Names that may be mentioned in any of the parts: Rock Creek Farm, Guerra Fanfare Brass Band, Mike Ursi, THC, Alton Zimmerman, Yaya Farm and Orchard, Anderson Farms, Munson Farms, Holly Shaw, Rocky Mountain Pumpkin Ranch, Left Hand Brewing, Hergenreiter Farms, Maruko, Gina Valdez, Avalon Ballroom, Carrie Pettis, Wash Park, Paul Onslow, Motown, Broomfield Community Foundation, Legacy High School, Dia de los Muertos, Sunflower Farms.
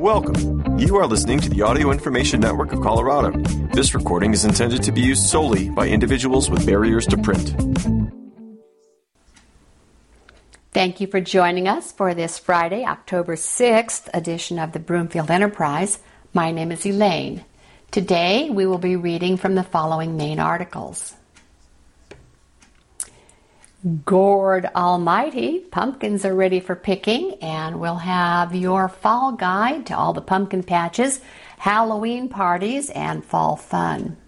Welcome. You are listening to the Audio Information Network of Colorado. This recording is intended to be used solely by individuals with barriers to print. Thank you for joining us for this Friday, October 6th edition of the Broomfield Enterprise. My name is Elaine. Today we will be reading from the following main articles. Gourd Almighty, pumpkins are ready for picking, and we'll have your fall guide to all the pumpkin patches, Halloween parties, and fall fun.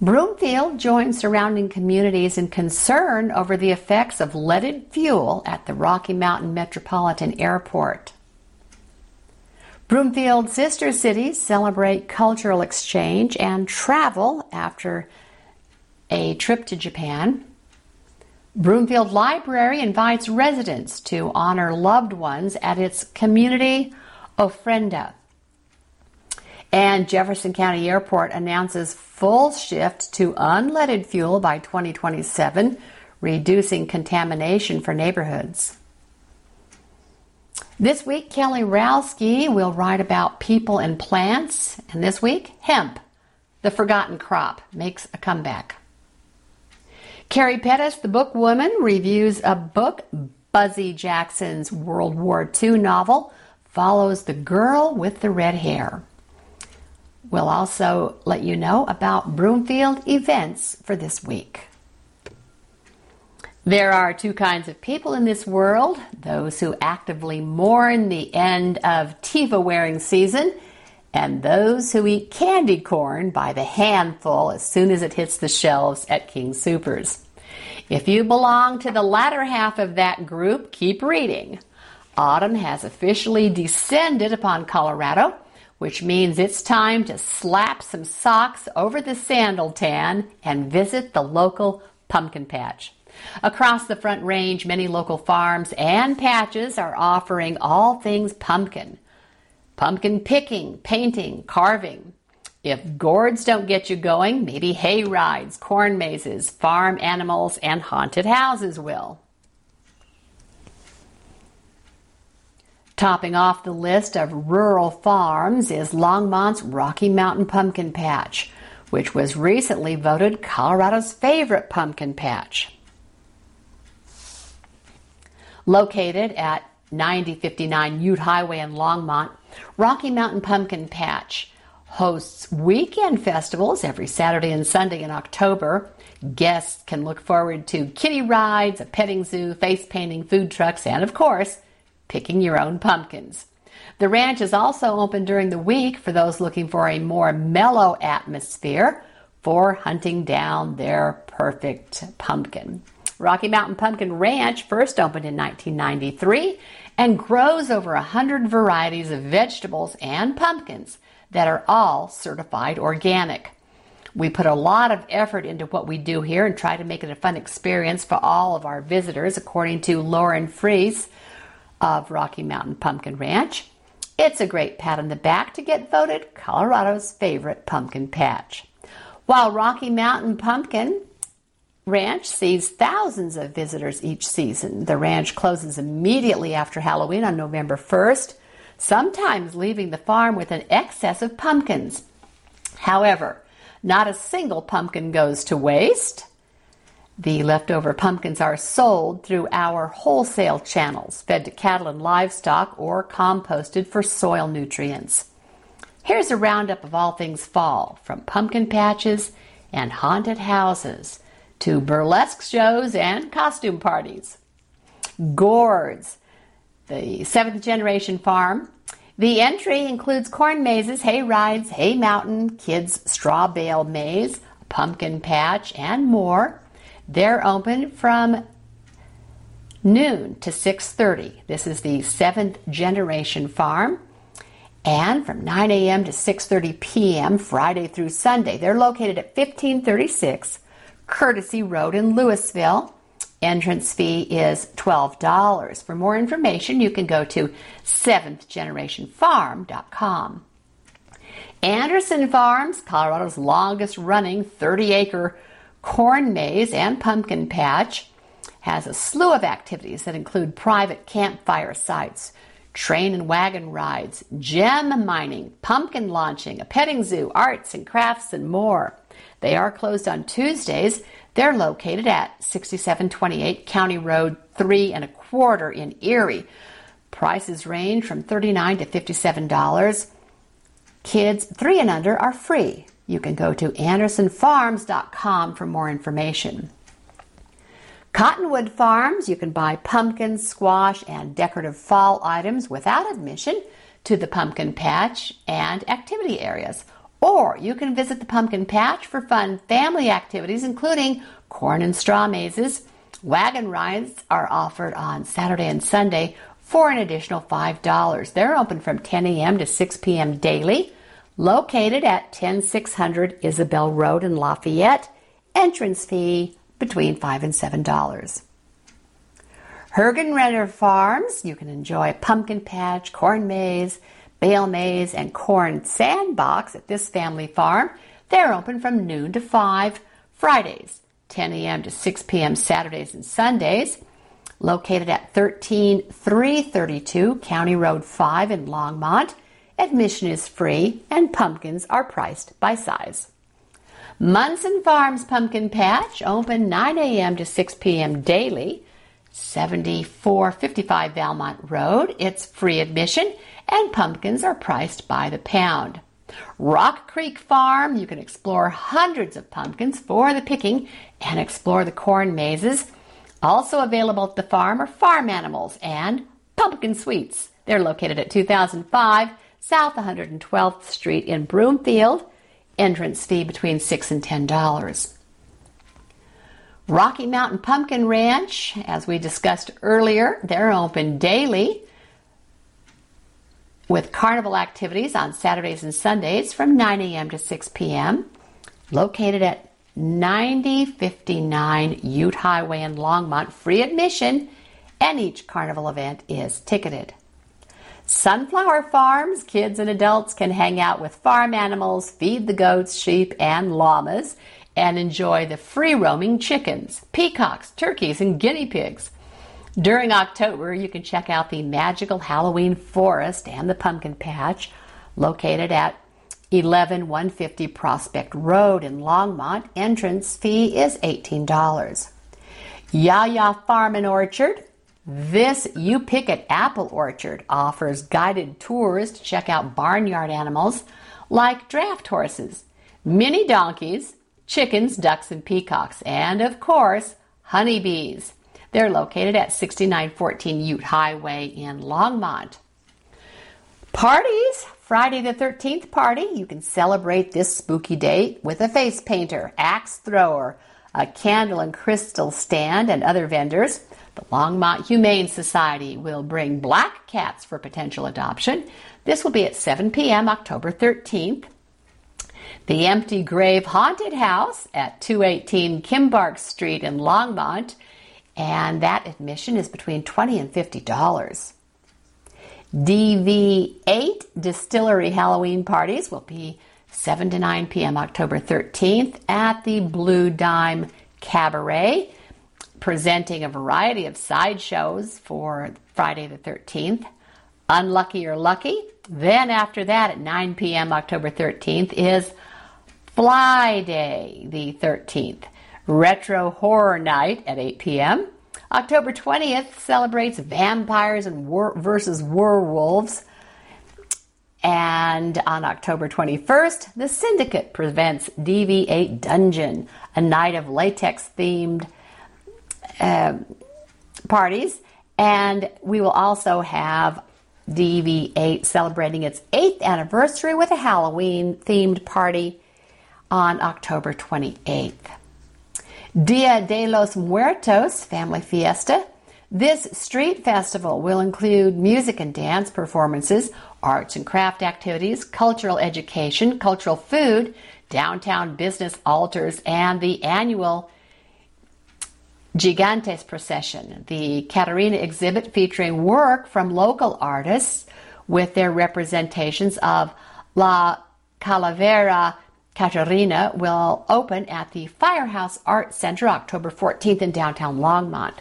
Broomfield joins surrounding communities in concern over the effects of leaded fuel at the Rocky Mountain Metropolitan Airport. Broomfield sister cities celebrate cultural exchange and travel after a trip to Japan. Broomfield Library invites residents to honor loved ones at its community ofrenda. And Jefferson County Airport announces full shift to unleaded fuel by 2027, reducing contamination for neighborhoods. This week, Kelly Ralski will write about people and plants. And this week, hemp, the forgotten crop, makes a comeback. Carrie Pettis, the book woman, reviews a book. Buzzy Jackson's World War II novel follows the girl with the red hair. We'll also let you know about Broomfield events for this week. There are two kinds of people in this world, those who actively mourn the end of Tiva wearing season and those who eat candy corn by the handful as soon as it hits the shelves at King Supers. If you belong to the latter half of that group, keep reading. Autumn has officially descended upon Colorado, which means it's time to slap some socks over the sandal tan and visit the local pumpkin patch. Across the Front Range, many local farms and patches are offering all things pumpkin. Pumpkin picking, painting, carving. If gourds don't get you going, maybe hay rides, corn mazes, farm animals, and haunted houses will. Topping off the list of rural farms is Longmont's Rocky Mountain Pumpkin Patch, which was recently voted Colorado's favorite pumpkin patch. Located at 9059 Ute Highway in Longmont, Rocky Mountain Pumpkin Patch hosts weekend festivals every Saturday and Sunday in October. Guests can look forward to kiddie rides, a petting zoo, face painting, food trucks, and of course, picking your own pumpkins. The ranch is also open during the week for those looking for a more mellow atmosphere for hunting down their perfect pumpkin. Rocky Mountain Pumpkin Ranch first opened in 1993 and grows over 100 varieties of vegetables and pumpkins that are all certified organic. We put a lot of effort into what we do here and try to make it a fun experience for all of our visitors, according to Lauren Friese of Rocky Mountain Pumpkin Ranch. It's a great pat on the back to get voted Colorado's favorite pumpkin patch. While Rocky Mountain Pumpkin Ranch sees thousands of visitors each season, the ranch closes immediately after Halloween on November 1st, sometimes leaving the farm with an excess of pumpkins. However, not a single pumpkin goes to waste. The leftover pumpkins are sold through our wholesale channels, fed to cattle and livestock, or composted for soil nutrients. Here's a roundup of all things fall, from pumpkin patches and haunted houses to burlesque shows and costume parties. Gourds, the 7th Generation Farm. The entry includes corn mazes, hay rides, hay mountain, kids' straw bale maze, pumpkin patch, and more. They're open from noon to 6:30. This is the 7th Generation Farm. And from 9 a.m. to 6:30 p.m. Friday through Sunday. They're located at 1536 Courtesy Road in Louisville. Entrance fee is $12. For more information, you can go to 7thgenerationfarm.com. Anderson Farms, Colorado's longest running 30-acre corn maze and pumpkin patch, has a slew of activities that include private campfire sites, train and wagon rides, gem mining, pumpkin launching, a petting zoo, arts and crafts, and more. They are closed on Tuesdays. They're located at 6728 County Road 3¼ in Erie. Prices range from $39 to $57. Kids 3 and under are free. You can go to andersonfarms.com for more information. Cottonwood Farms, you can buy pumpkins, squash, and decorative fall items without admission to the pumpkin patch and activity areas. Or you can visit the pumpkin patch for fun family activities, including corn and straw mazes. Wagon rides are offered on Saturday and Sunday for an additional $5. They're open from 10 a.m. to 6 p.m. daily. Located at 10600 Isabel Road in Lafayette. Entrance fee between $5 and $7. Hergenreiter Farms, you can enjoy pumpkin patch, corn maze, bale maze, and corn sandbox at this family farm. They're open from noon to 5, Fridays, 10 a.m. to 6 p.m. Saturdays and Sundays. Located at 13332 County Road 5 in Longmont. Admission is free, and pumpkins are priced by size. Munson Farms Pumpkin Patch, open 9 a.m. to 6 p.m. daily, 7455 Valmont Road. It's free admission, and pumpkins are priced by the pound. Rock Creek Farm, you can explore hundreds of pumpkins for the picking and explore the corn mazes. Also available at the farm are farm animals and pumpkin sweets. They're located at 2005 South 112th Street in Broomfield. Entrance fee between $6 and $10. Rocky Mountain Pumpkin Ranch, as we discussed earlier, they're open daily with carnival activities on Saturdays and Sundays from 9 a.m. to 6 p.m. Located at 9059 Ute Highway in Longmont, free admission, and each carnival event is ticketed. Sunflower Farms, kids and adults can hang out with farm animals, feed the goats, sheep, and llamas, and enjoy the free-roaming chickens, peacocks, turkeys, and guinea pigs. During October, you can check out the magical Halloween forest and the pumpkin patch, located at 11150 Prospect Road in Longmont. Entrance fee is $18. Yaya Farm and Orchard. This You Pick an Apple Orchard offers guided tours to check out barnyard animals like draft horses, mini donkeys, chickens, ducks, and peacocks, and of course, honeybees. They're located at 6914 Ute Highway in Longmont. Parties, Friday the 13th party. You can celebrate this spooky date with a face painter, axe thrower, a candle and crystal stand, and other vendors. The Longmont Humane Society will bring black cats for potential adoption. This will be at 7 p.m. October 13th. The Empty Grave Haunted House at 218 Kimbark Street in Longmont, and that admission is between $20 and $50. DV8 Distillery Halloween parties will be 7 to 9 p.m. October 13th at the Blue Dime Cabaret, presenting a variety of sideshows for Friday the 13th. Unlucky or Lucky. Then after that at 9 p.m. October 13th is Fly Day the 13th. Retro Horror Night at 8 p.m. October 20th celebrates vampires and versus werewolves. And on October 21st, the Syndicate presents DV8 Dungeon, a night of latex-themed parties, and we will also have DV8 celebrating its 8th anniversary with a Halloween themed party on October 28th. Dia de los Muertos Family Fiesta. This street festival will include music and dance performances, arts and craft activities, cultural education, cultural food, downtown business altars, and the annual Gigantes Procession, the Catarina exhibit featuring work from local artists with their representations of La Calavera Catarina will open at the Firehouse Arts Center October 14th in downtown Longmont.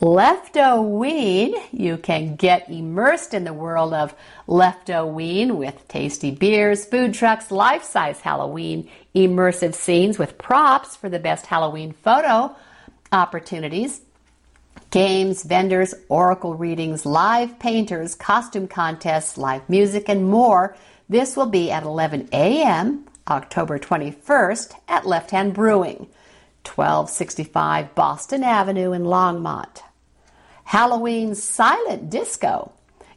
Lefto-ween. You can get immersed in the world of Lefto-ween with tasty beers, food trucks, life-size Halloween immersive scenes with props for the best Halloween photo opportunities, games, vendors, oracle readings, live painters, costume contests, live music, and more. This will be at 11 a.m. October 21st at Left Hand Brewing, 1265 Boston Avenue in Longmont. Halloween Silent Disco.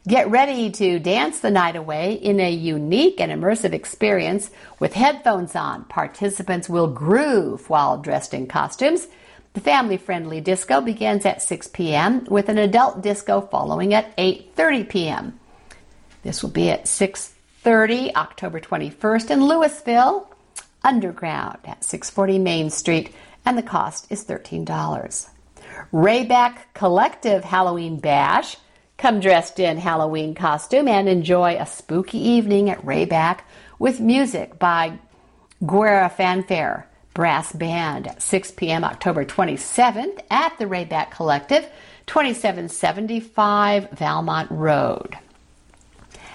Get ready to dance the night away in a unique and immersive experience with headphones on. Participants will groove while dressed in costumes. The family-friendly disco begins at 6 p.m. with an adult disco following at 8:30 p.m. This will be at 6:30 October 21st in Louisville, Underground at 640 Main Street, and the cost is $13. Rayback Collective Halloween Bash. Come dressed in Halloween costume and enjoy a spooky evening at Rayback with music by Guerra Fanfare Brass Band at 6 p.m. October 27th at the Rayback Collective, 2775 Valmont Road.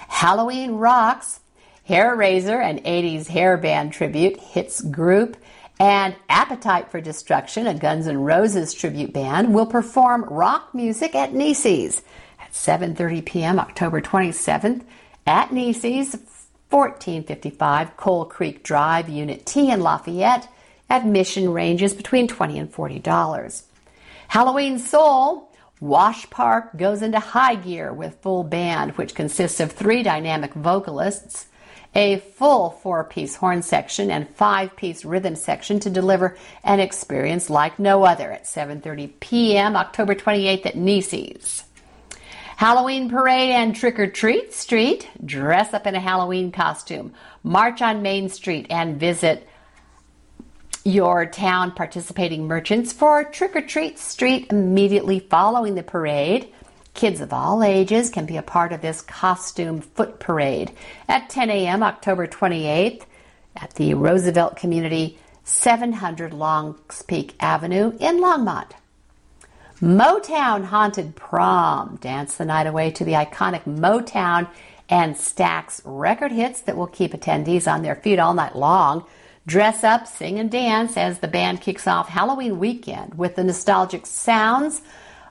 Halloween Rocks. Hair Razor, an 80s hair band tribute, hits group, and Appetite for Destruction, a Guns N' Roses tribute band, will perform rock music at Niecy's at 7:30 p.m. October 27th at Niecy's, 1455 Coal Creek Drive, Unit T in Lafayette. Admission ranges between $20 and $40. Halloween Soul. Wash Park goes into high gear with full band, which consists of 3 dynamic vocalists, a full 4-piece horn section, and 5-piece rhythm section to deliver an experience like no other at 7:30 p.m. October 28th at Niecy's. Halloween Parade and Trick or Treat Street. Dress up in a Halloween costume, march on Main Street, and visit your town participating merchants for Trick or Treat Street immediately following the parade. Kids of all ages can be a part of this costume foot parade at 10 a.m. October 28th at the Roosevelt Community, 700 Longs Peak Avenue in Longmont. Motown Haunted Prom. Dance the night away to the iconic Motown and Stax record hits that will keep attendees on their feet all night long. Dress up, sing, and dance as the band kicks off Halloween weekend with the nostalgic sounds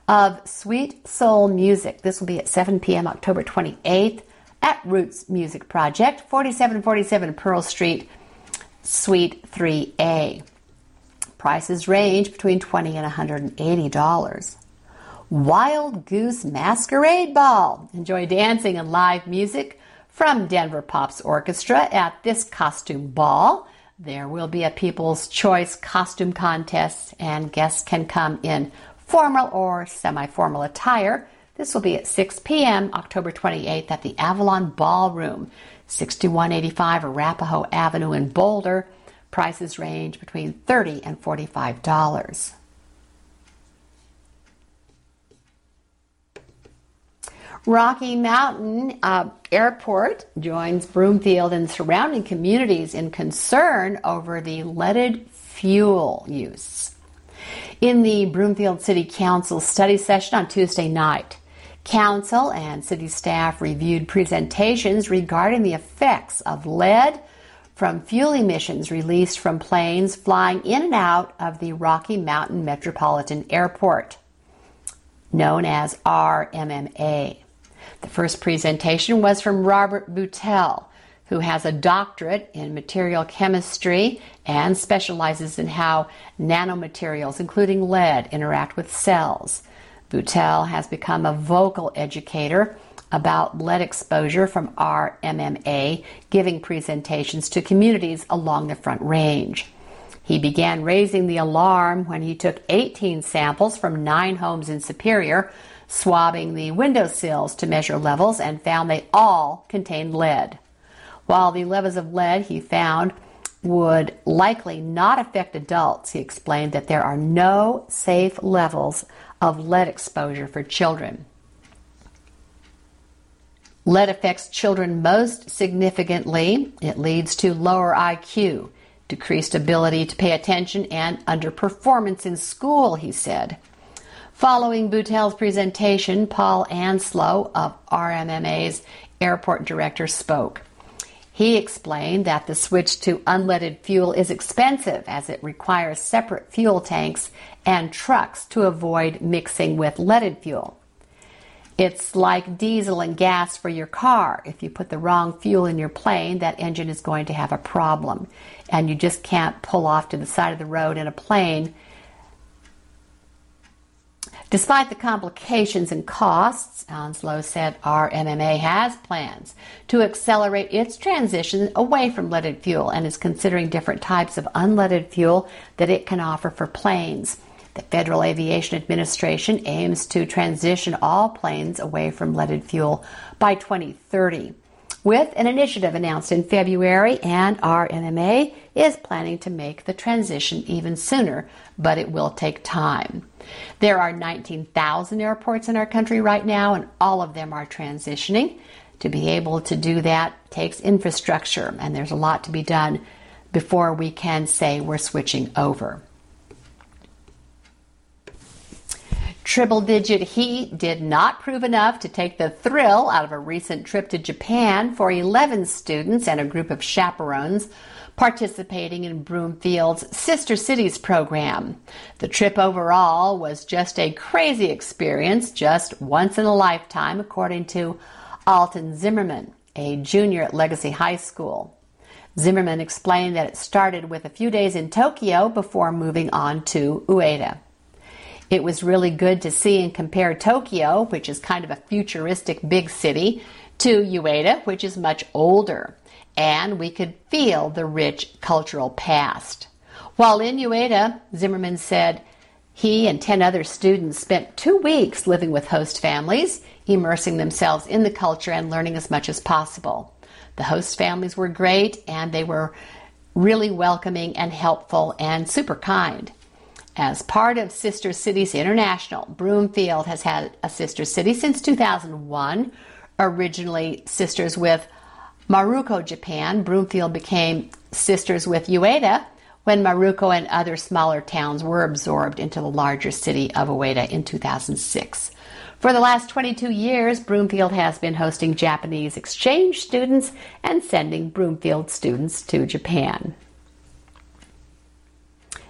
of sweet soul music. This will be at 7 p.m. October 28th at Roots Music Project, 4747 Pearl Street, Suite 3A. Prices range between $20 and $180. Wild Goose Masquerade Ball. Enjoy dancing and live music from Denver Pops Orchestra at this costume ball. There will be a People's Choice costume contest, and guests can come in formal or semi-formal attire. This will be at 6 p.m. October 28th at the Avalon Ballroom, 6185 Arapahoe Avenue in Boulder. Prices range between $30 and $45. Rocky Mountain Airport joins Broomfield and surrounding communities in concern over the leaded fuel use. In the Broomfield City Council study session on Tuesday night, Council and city staff reviewed presentations regarding the effects of lead from fuel emissions released from planes flying in and out of the Rocky Mountain Metropolitan Airport, known as RMMA. The first presentation was from Robert Boutell, who has a doctorate in material chemistry and specializes in how nanomaterials, including lead, interact with cells. Boutell has become a vocal educator about lead exposure from RMMA, giving presentations to communities along the Front Range. He began raising the alarm when he took 18 samples from 9 homes in Superior, swabbing the windowsills to measure levels, and found they all contained lead. While the levels of lead he found would likely not affect adults, he explained that there are no safe levels of lead exposure for children. Lead affects children most significantly. It leads to lower IQ, decreased ability to pay attention, and underperformance in school, he said. Following Boutell's presentation, Paul Onslow of RMMA's airport director spoke. He explained that the switch to unleaded fuel is expensive as it requires separate fuel tanks and trucks to avoid mixing with leaded fuel. It's like diesel and gas for your car. If you put the wrong fuel in your plane, that engine is going to have a problem, and you just can't pull off to the side of the road in a plane. Despite the complications and costs, Onslow said RMMA has plans to accelerate its transition away from leaded fuel and is considering different types of unleaded fuel that it can offer for planes. The Federal Aviation Administration aims to transition all planes away from leaded fuel by 2030, with an initiative announced in February, and RMMA is planning to make the transition even sooner, but it will take time. There are 19,000 airports in our country right now, and all of them are transitioning. To be able to do that takes infrastructure, and there's a lot to be done before we can say we're switching over. Triple-digit heat did not prove enough to take the thrill out of a recent trip to Japan for 11 students and a group of chaperones participating in Broomfield's Sister Cities program. The trip overall was just a crazy experience, just once in a lifetime, according to Alton Zimmerman, a junior at Legacy High School. Zimmerman explained that it started with a few days in Tokyo before moving on to Ueda. It was really good to see and compare Tokyo, which is kind of a futuristic big city, to Ueda, which is much older, and we could feel the rich cultural past. While in Ueda, Zimmerman said he and 10 other students spent 2 weeks living with host families, immersing themselves in the culture and learning as much as possible. The host families were great, and they were really welcoming and helpful and super kind. As part of Sister Cities International, Broomfield has had a sister city since 2001. Originally sisters with Maruko, Japan, Broomfield became sisters with Ueda when Maruko and other smaller towns were absorbed into the larger city of Ueda in 2006. For the last 22 years, Broomfield has been hosting Japanese exchange students and sending Broomfield students to Japan.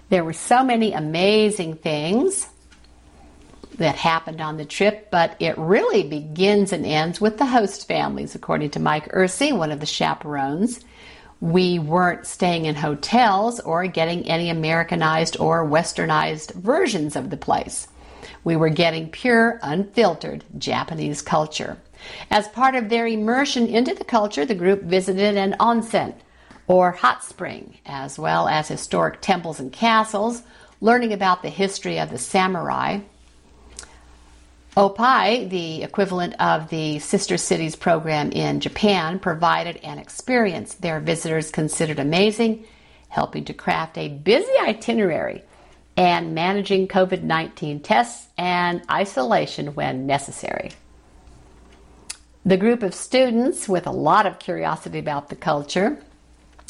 There were so many amazing things that happened on the trip, but it really begins and ends with the host families. According to Mike Ursi, one of the chaperones, we weren't staying in hotels or getting any Americanized or Westernized versions of the place. We were getting pure, unfiltered Japanese culture. As part of their immersion into the culture, the group visited an onsen, or hot spring, as well as historic temples and castles, learning about the history of the samurai. OPAI, the equivalent of the Sister Cities program in Japan, provided an experience their visitors considered amazing, helping to craft a busy itinerary and managing COVID-19 tests and isolation when necessary. The group of students, with a lot of curiosity about the culture,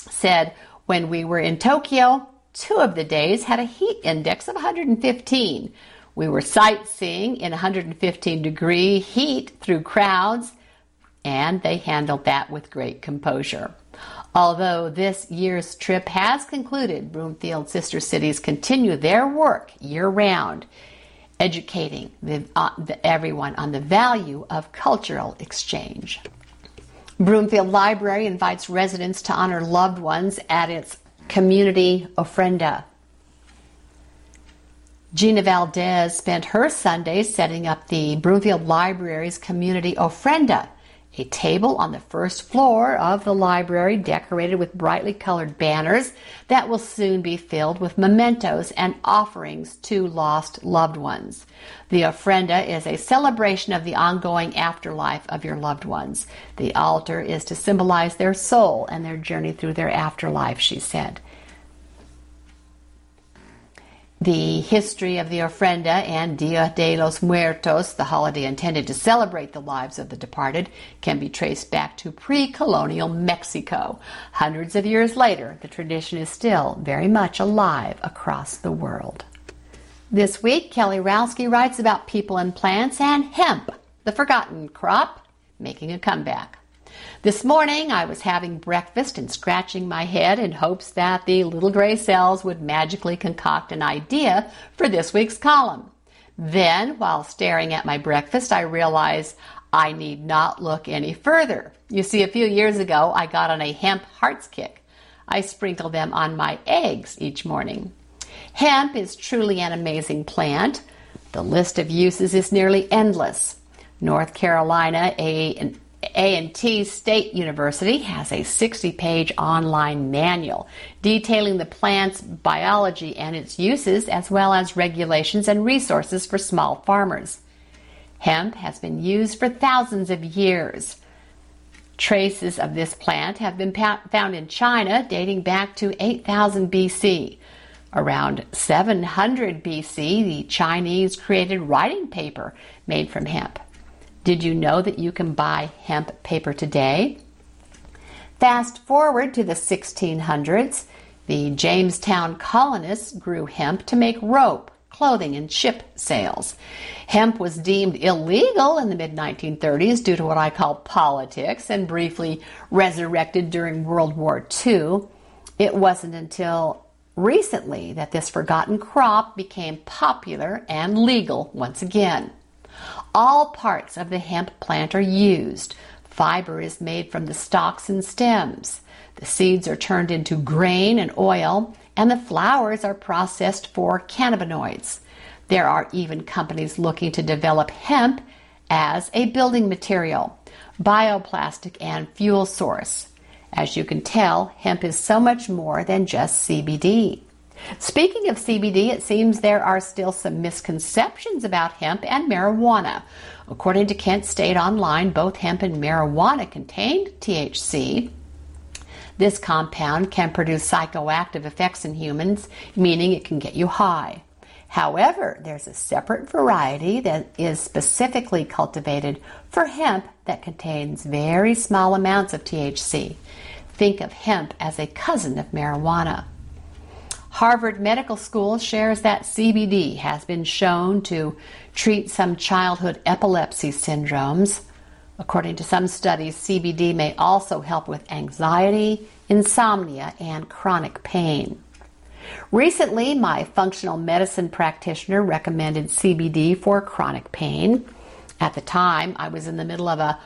said, when we were in Tokyo, 2 of the days had a heat index of 115. We were sightseeing in 115-degree heat through crowds, and they handled that with great composure. Although this year's trip has concluded, Broomfield Sister Cities continue their work year-round, educating everyone on the value of cultural exchange. Broomfield Library invites residents to honor loved ones at its community ofrenda. Gina Valdez spent her Sunday setting up the Broomfield Library's community ofrenda, a table on the first floor of the library decorated with brightly colored banners that will soon be filled with mementos and offerings to lost loved ones. The ofrenda is a celebration of the ongoing afterlife of your loved ones. The altar is to symbolize their soul and their journey through their afterlife, she said. The history of the ofrenda and Dia de los Muertos, the holiday intended to celebrate the lives of the departed, can be traced back to pre-colonial Mexico. Hundreds of years later, the tradition is still very much alive across the world. This week, Kelly Ralski writes about people and plants and hemp, the forgotten crop, making a comeback. This morning, I was having breakfast and scratching my head in hopes that the little gray cells would magically concoct an idea for this week's column. Then, while staring at my breakfast, I realized I need not look any further. You see, a few years ago, I got on a hemp hearts kick. I sprinkle them on my eggs each morning. Hemp is truly an amazing plant. The list of uses is nearly endless. North Carolina A&T State University has a 60-page online manual detailing the plant's biology and its uses, as well as regulations and resources for small farmers. Hemp has been used for thousands of years. Traces of this plant have been found in China dating back to 8000 BC. Around 700 BC, the Chinese created writing paper made from hemp. Did you know that you can buy hemp paper today? Fast forward to the 1600s, the Jamestown colonists grew hemp to make rope, clothing, and ship sails. Hemp was deemed illegal in the mid-1930s due to what I call politics, and briefly resurrected during World War II. It wasn't until recently that this forgotten crop became popular and legal once again. All parts of the hemp plant are used. Fiber is made from the stalks and stems. The seeds are turned into grain and oil, and the flowers are processed for cannabinoids. There are even companies looking to develop hemp as a building material, bioplastic, and fuel source. As you can tell, hemp is so much more than just CBD. Speaking of CBD, it seems there are still some misconceptions about hemp and marijuana. According to Kent State Online, both hemp and marijuana contained THC. This compound can produce psychoactive effects in humans, meaning it can get you high. However, there's a separate variety that is specifically cultivated for hemp that contains very small amounts of THC. Think of hemp as a cousin of marijuana. Harvard Medical School shares that CBD has been shown to treat some childhood epilepsy syndromes. According to some studies, CBD may also help with anxiety, insomnia, and chronic pain. Recently, my functional medicine practitioner recommended CBD for chronic pain. At the time, I was in the middle of a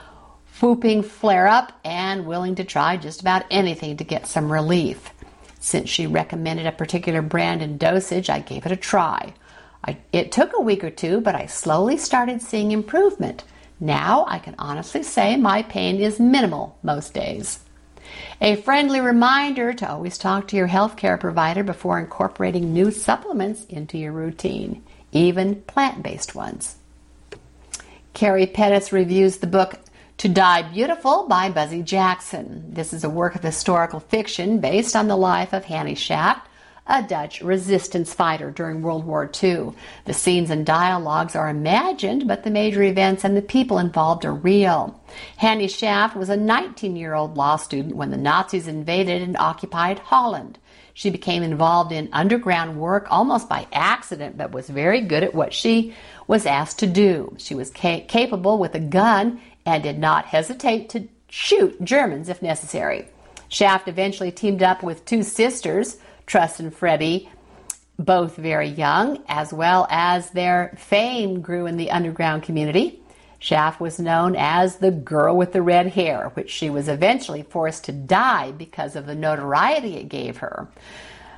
whooping flare-up and willing to try just about anything to get some relief. Since she recommended a particular brand and dosage, I gave it a try. It took a week or two, but I slowly started seeing improvement. Now I can honestly say my pain is minimal most days. A friendly reminder to always talk to your healthcare provider before incorporating new supplements into your routine, even plant-based ones. Carrie Pettis reviews the book To Die Beautiful by Buzzy Jackson. This is a work of historical fiction based on the life of Hannie Schaft, a Dutch resistance fighter during World War II. The scenes and dialogues are imagined, but the major events and the people involved are real. Hannie Schaft was a 19-year-old law student when the Nazis invaded and occupied Holland. She became involved in underground work almost by accident, but was very good at what she was asked to do. She was capable with a gun and did not hesitate to shoot Germans if necessary. Schaft eventually teamed up with two sisters, Truss and Freddie, both very young, as well as their fame grew in the underground community. Schaft was known as the girl with the red hair, which she was eventually forced to dye because of the notoriety it gave her.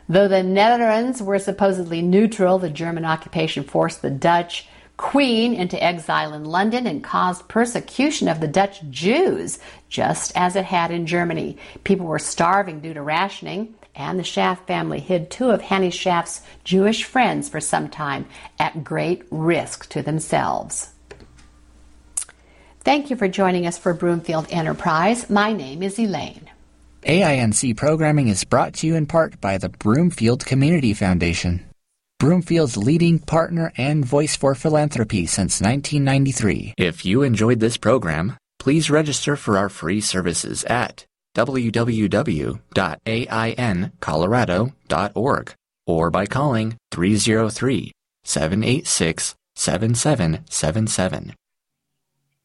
Though the Netherlands were supposedly neutral, the German occupation forced the Dutch Queen into exile in London and caused persecution of the Dutch Jews, just as it had in Germany. People were starving due to rationing, and the Schaft family hid two of Hannie Schaft's Jewish friends for some time at great risk to themselves. Thank you for joining us for Broomfield Enterprise. My name is Elaine. AINC programming is brought to you in part by the Broomfield Community Foundation, Broomfield's leading partner and voice for philanthropy since 1993. If you enjoyed this program, please register for our free services at www.aincolorado.org or by calling 303 786-7777.